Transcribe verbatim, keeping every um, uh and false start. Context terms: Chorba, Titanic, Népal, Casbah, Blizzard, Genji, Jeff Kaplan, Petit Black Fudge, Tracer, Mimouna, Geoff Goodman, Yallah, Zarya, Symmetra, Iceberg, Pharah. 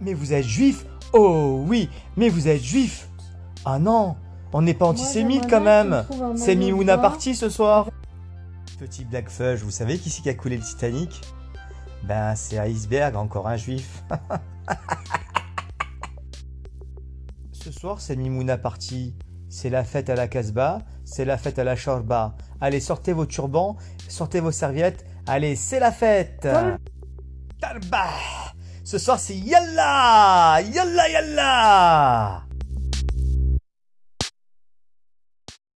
Mais vous êtes juif? Oh oui, mais vous êtes juif? Ah non, on n'est pas antisémite quand même. C'est Mimouna partie ce soir. Petit Black Fudge, vous savez qui c'est qui a coulé le Titanic? Ben c'est Iceberg, encore un juif. Ce soir c'est Mimouna partie. C'est la fête à la Casbah, c'est la fête à la Chorba. Allez, sortez vos turbans, sortez vos serviettes. Allez, c'est la fête. Tarba. Ce soir c'est Yallah, Yallah, Yallah.